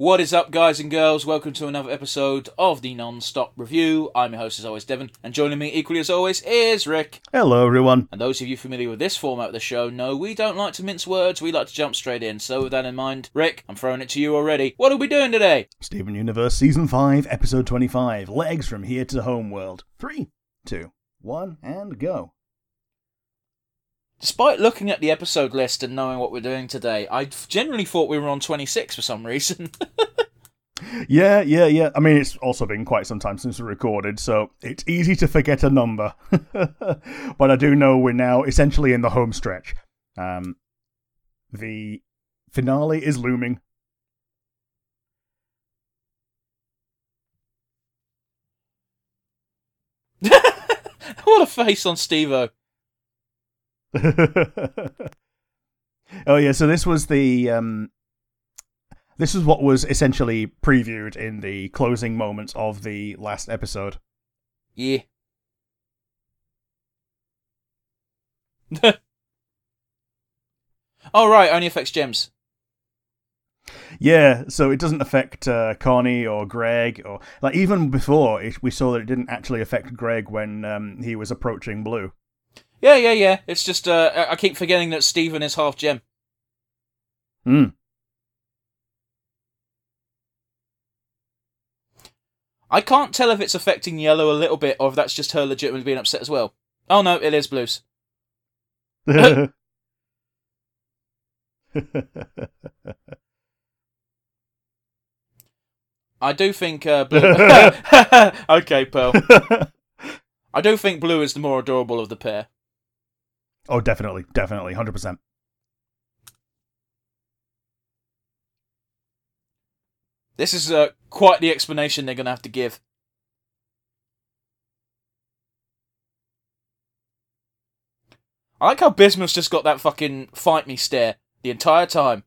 What is up, guys and girls? Welcome to another episode of the Nonstop Review. I'm your host, as always, Devon, and joining me equally as always is Rick. Hello, everyone. And those of you familiar with this format of the show know we don't like to mince words, we like to jump straight in. So with that in mind, Rick, I'm throwing it to you already. What are we doing today? Steven Universe Season 5, Episode 25, Legs from Here to Homeworld. 3, 2, 1, and go. Despite looking at the episode list and knowing what we're doing today, I generally thought we were on 26 for some reason. Yeah. I mean, it's also been quite some time since we recorded, so it's easy to forget a number. But I do know we're now essentially in the home stretch. The finale is looming. What a face on Steve-O. Oh yeah, so this was the this is what was essentially previewed in the closing moments of the last episode. Yeah. Oh right, only affects gems. Yeah, so it doesn't affect Connie or Greg, or like even before we saw that it didn't actually affect Greg when he was approaching Blue. Yeah. It's just, I keep forgetting that Steven is half gem. Hmm. I can't tell if it's affecting Yellow a little bit, or if that's just her legitimately being upset as well. Oh no, it is Blue's. I do think, Blue... Okay, Pearl. I do think Blue is the more adorable of the pair. Oh, definitely, 100%. This is quite the explanation they're going to have to give. I like how Bismuth's just got that fucking fight me stare the entire time.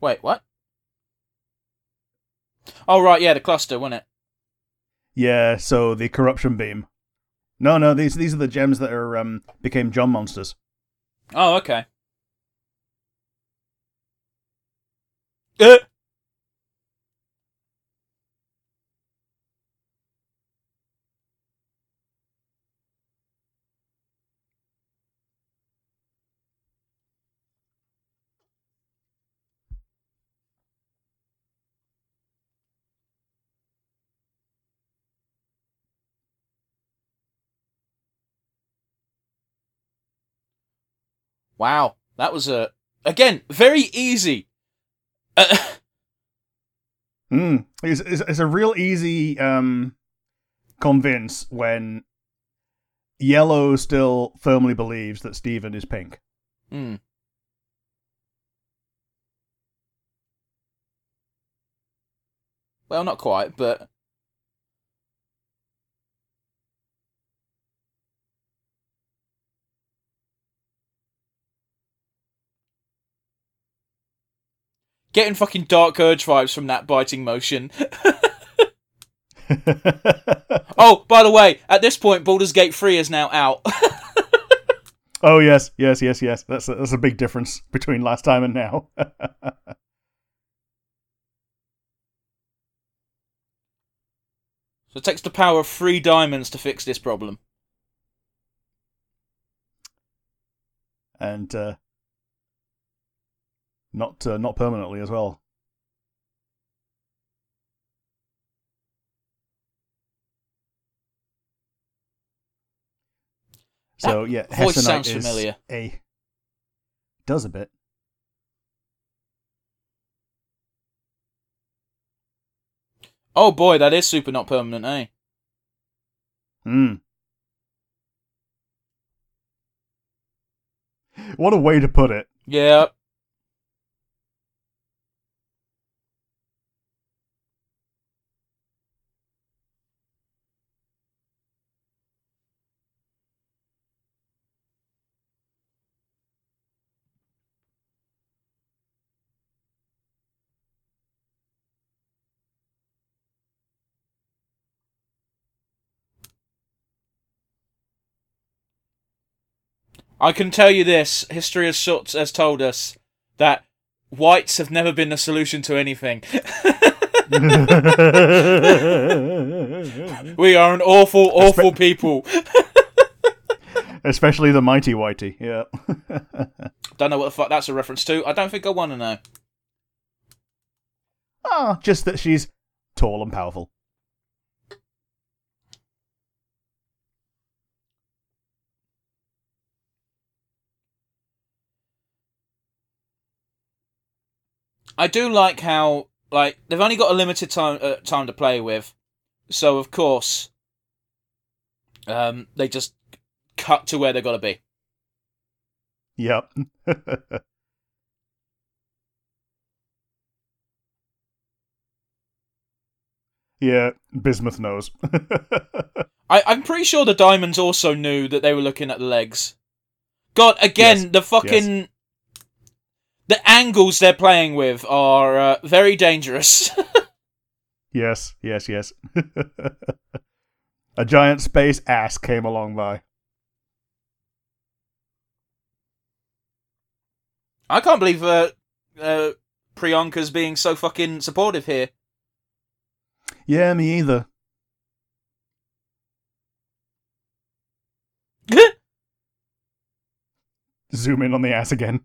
Wait, what? Oh, right, yeah, the cluster, wasn't it? Yeah, so the corruption beam. No, these are the gems that are became John monsters. Oh, okay. Wow, that was again very easy. It's a real easy convince when Yellow still firmly believes that Steven is pink. Mm. Well, not quite, but. Getting fucking Dark Urge vibes from that biting motion. Oh, by the way, at this point, Baldur's Gate 3 is now out. Oh, yes. That's a big difference between last time and now. So it takes the power of 3 diamonds to fix this problem. And, Not permanently as well. So yeah, voice sounds familiar. Does a bit. Oh boy, that is super not permanent, eh? Hmm. What a way to put it. Yeah. I can tell you this, history has told us that whites have never been a solution to anything. We are an awful, awful people. Especially the mighty whitey, yeah. Don't know what the fuck that's a reference to. I don't think I want to know. Ah, just that she's tall and powerful. I do like how, like, they've only got a limited time to play with, so of course, they just cut to where they've got to be. Yep. Yeah, Bismuth knows. I'm pretty sure the Diamonds also knew that they were looking at the legs. God, again, yes. The fucking... Yes. The angles they're playing with are very dangerous. Yes. A giant space ass came along by. I can't believe Priyanka's being so fucking supportive here. Yeah, me either. Zoom in on the ass again.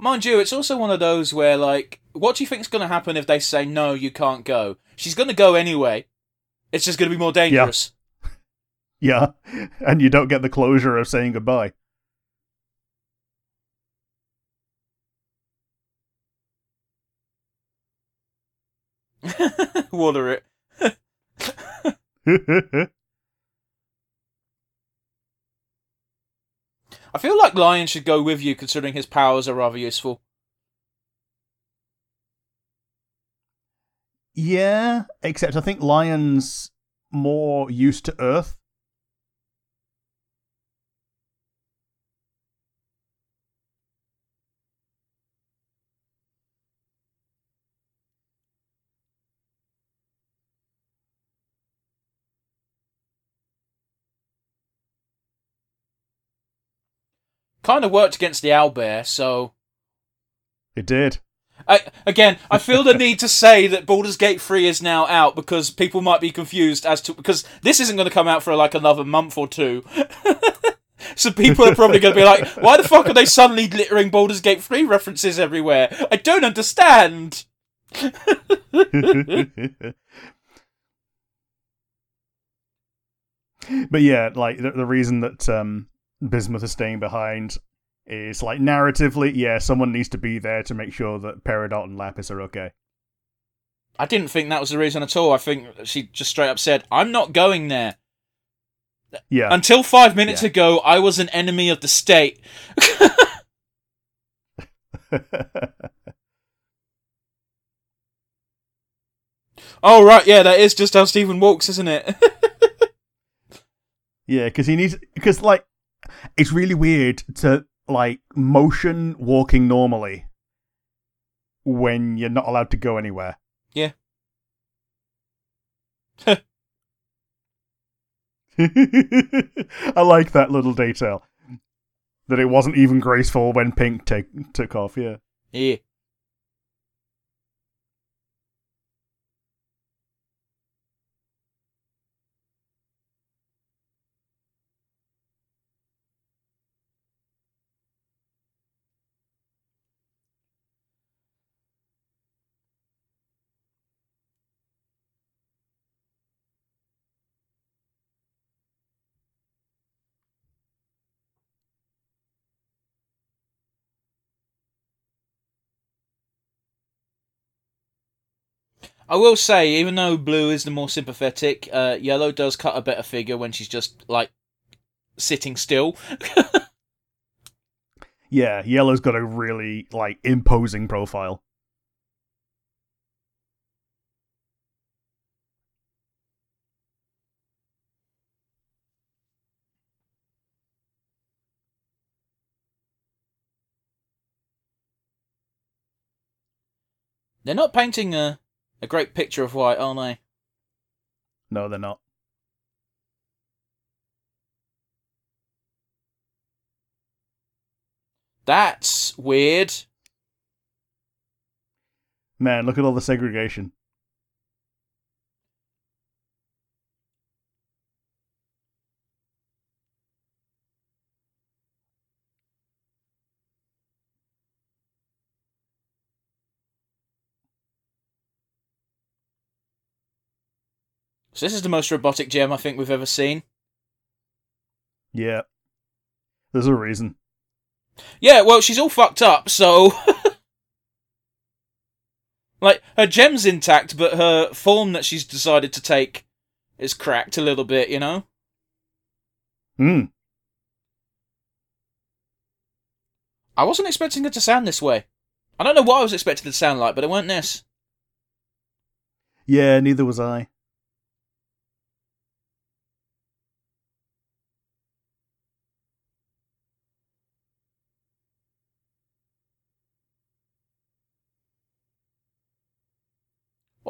Mind you, it's also one of those where, like, what do you think's going to happen if they say, no, you can't go? She's going to go anyway. It's just going to be more dangerous. Yeah, and you don't get the closure of saying goodbye. Water it. I feel like Lion should go with you, considering his powers are rather useful. Yeah, except I think Lion's more used to Earth. Kind of worked against the owlbear, so... It did. I feel the need to say that Baldur's Gate 3 is now out because people might be confused as to... Because this isn't going to come out for like another month or two. So people are probably going to be like, why the fuck are they suddenly littering Baldur's Gate 3 references everywhere? I don't understand. But yeah, like, the reason that... Bismuth is staying behind is like narratively, yeah, someone needs to be there to make sure that Peridot and Lapis are okay. I didn't think that was the reason at all. I think she just straight up said, I'm not going there. Yeah. Until 5 minutes ago, I was an enemy of the state. Oh, right, yeah, that is just how Steven walks, isn't it? Yeah, because he needs... Because, like, it's really weird to, like, motion walking normally when you're not allowed to go anywhere. Yeah. I like that little detail. That it wasn't even graceful when Pink took off, yeah. Yeah. I will say, even though Blue is the more sympathetic, Yellow does cut a better figure when she's just, like, sitting still. Yeah, Yellow's got a really, like, imposing profile. They're not painting a great picture of White, aren't they? No, they're not. That's weird. Man, look at all the segregation. So this is the most robotic gem I think we've ever seen. Yeah. There's a reason. Yeah, well, she's all fucked up, so... like, her gem's intact, but her form that she's decided to take is cracked a little bit, you know? Hmm. I wasn't expecting her to sound this way. I don't know what I was expecting her to sound like, but it weren't this. Yeah, neither was I.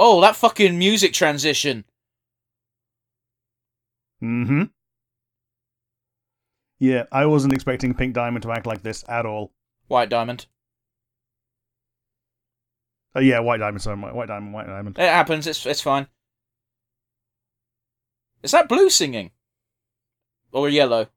Oh, that fucking music transition. Mm-hmm. Yeah, I wasn't expecting Pink Diamond to act like this at all. White Diamond. Oh, yeah, White Diamond, sorry. White Diamond. It happens, it's fine. Is that blue singing? Or yellow?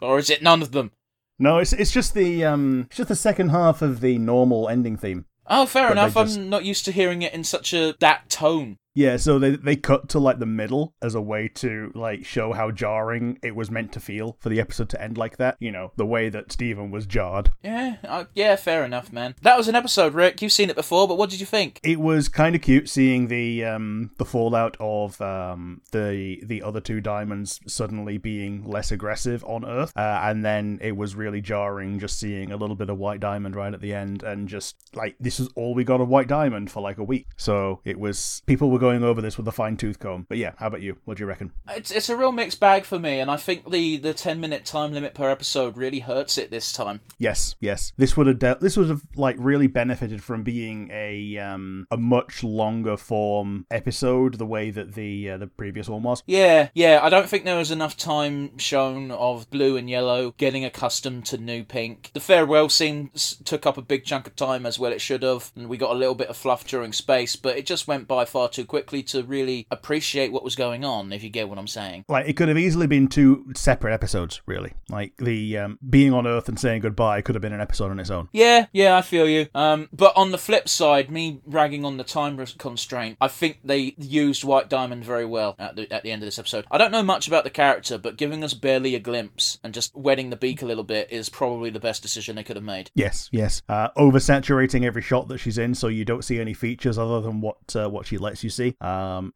Or is it none of them? No, it's just the second half of the normal ending theme. Oh, fair enough. I'm not used to hearing it in such a that tone. Yeah, so they cut to like the middle as a way to like show how jarring it was meant to feel for the episode to end like that. You know, the way that Steven was jarred. Yeah, yeah, fair enough, man. That was an episode, Rick. You've seen it before, but what did you think? It was kind of cute seeing the fallout of the other two diamonds suddenly being less aggressive on Earth, and then it was really jarring just seeing a little bit of White Diamond right at the end, and just like this is all we got of White Diamond for like a week. So it was people were going over this with a fine-tooth comb. But yeah, how about you? What do you reckon? It's a real mixed bag for me, and I think the 10-minute time limit per episode really hurts it this time. Yes. This would have like really benefited from being a much longer form episode, the way that the previous one was. Yeah. I don't think there was enough time shown of Blue and Yellow getting accustomed to New Pink. The farewell scene took up a big chunk of time as well. It should have, and we got a little bit of fluff during space, but it just went by far too quickly to really appreciate what was going on, if you get what I'm saying. Like, it could have easily been two separate episodes, really. Like, the being on Earth and saying goodbye could have been an episode on its own. Yeah, I feel you. But on the flip side, me ragging on the time constraint, I think they used White Diamond very well at the end of this episode. I don't know much about the character, but giving us barely a glimpse and just wetting the beak a little bit is probably the best decision they could have made. Yes. Oversaturating every shot that she's in, so you don't see any features other than what she lets you see.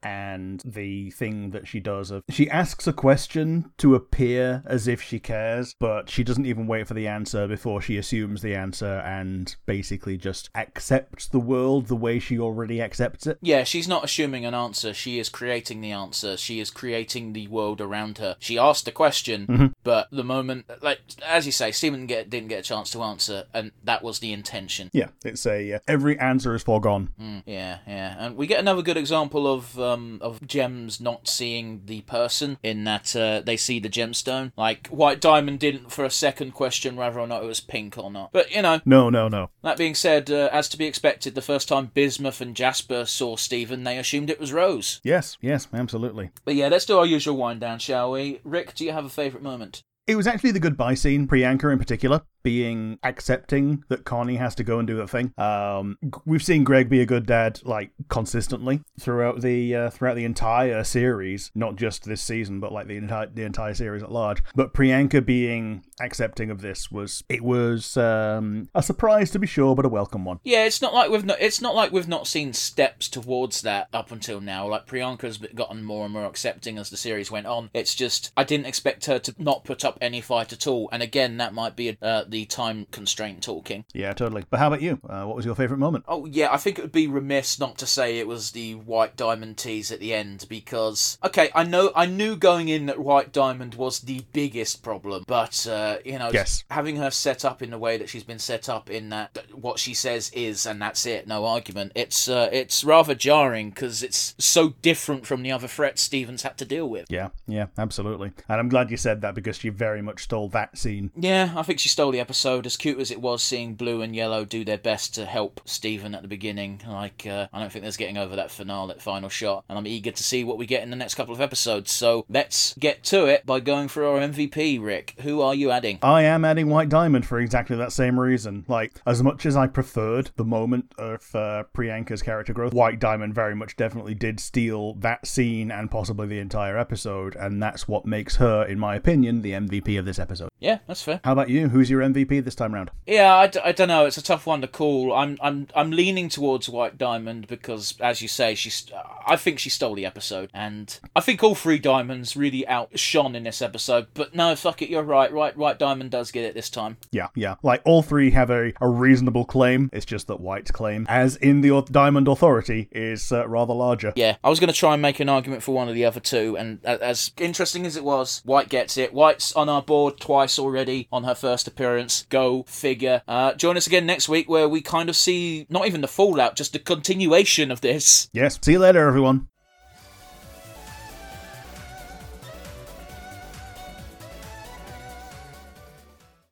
And the thing that she does of she asks a question to appear as if she cares, but she doesn't even wait for the answer before she assumes the answer and basically just accepts the world the way she already accepts it. Yeah, she's not assuming an answer. She is creating the answer. She is creating the world around her. She asked a question, but the moment, like as you say, Steven didn't get a chance to answer, and that was the intention. Yeah, it's every answer is foregone. Yeah, and we get another good example of gems not seeing the person in that they see the gemstone. Like White Diamond didn't for a second question whether or not it was pink or not. But you know, no. That being said, as to be expected, the first time Bismuth and Jasper saw Steven, they assumed it was Rose. Yes, absolutely. But yeah, let's do our usual wind down, shall we? Rick, do you have a favourite moment? It was actually the goodbye scene, Priyanka in particular, being accepting that Connie has to go and do the thing. We've seen Greg be a good dad, like, consistently throughout the entire series, not just this season, but like the entire series at large. But Priyanka being accepting of this was a surprise to be sure, but a welcome one. Yeah, it's not like we've not seen steps towards that up until now. Like Priyanka's gotten more and more accepting as the series went on. It's just I didn't expect her to not put up any fight at all, and again that might be the the time constraint talking. Yeah, totally. But how about you? What was your favourite moment? Oh, yeah, I think it would be remiss not to say it was the White Diamond tease at the end, because, okay, I knew going in that White Diamond was the biggest problem, but, yes. Having her set up in the way that she's been set up in that what she says is, and that's it, no argument, it's rather jarring, because it's so different from the other threats Steven's had to deal with. Yeah, absolutely. And I'm glad you said that, because she very much stole that scene. Yeah, I think she stole the episode. As cute as it was seeing Blue and Yellow do their best to help Steven at the beginning, I don't think there's getting over that finale, that final shot, and I'm eager to see what we get in the next couple of episodes. So let's get to it by going through our MVP, Rick. Who are you adding? I am adding White Diamond for exactly that same reason. As much as I preferred the moment of Priyanka's character growth, White Diamond very much definitely did steal that scene and possibly the entire episode, and that's what makes her, in my opinion, the MVP of this episode. Yeah, that's fair. How about you? Who's your MVP this time round? Yeah, I don't know. It's a tough one to call. I'm leaning towards White Diamond because, as you say, I think she stole the episode, and I think all three Diamonds really outshone in this episode. But no, fuck it, you're right. White Diamond does get it this time. Yeah. All three have a reasonable claim. It's just that White's claim, as in the Diamond Authority, is rather larger. Yeah, I was going to try and make an argument for one of the other two, and as interesting as it was, White gets it. White's on our board twice already on her first appearance. Go figure. Join us again next week where we kind of see not even the fallout, just the continuation of this. Yes. See you later, everyone.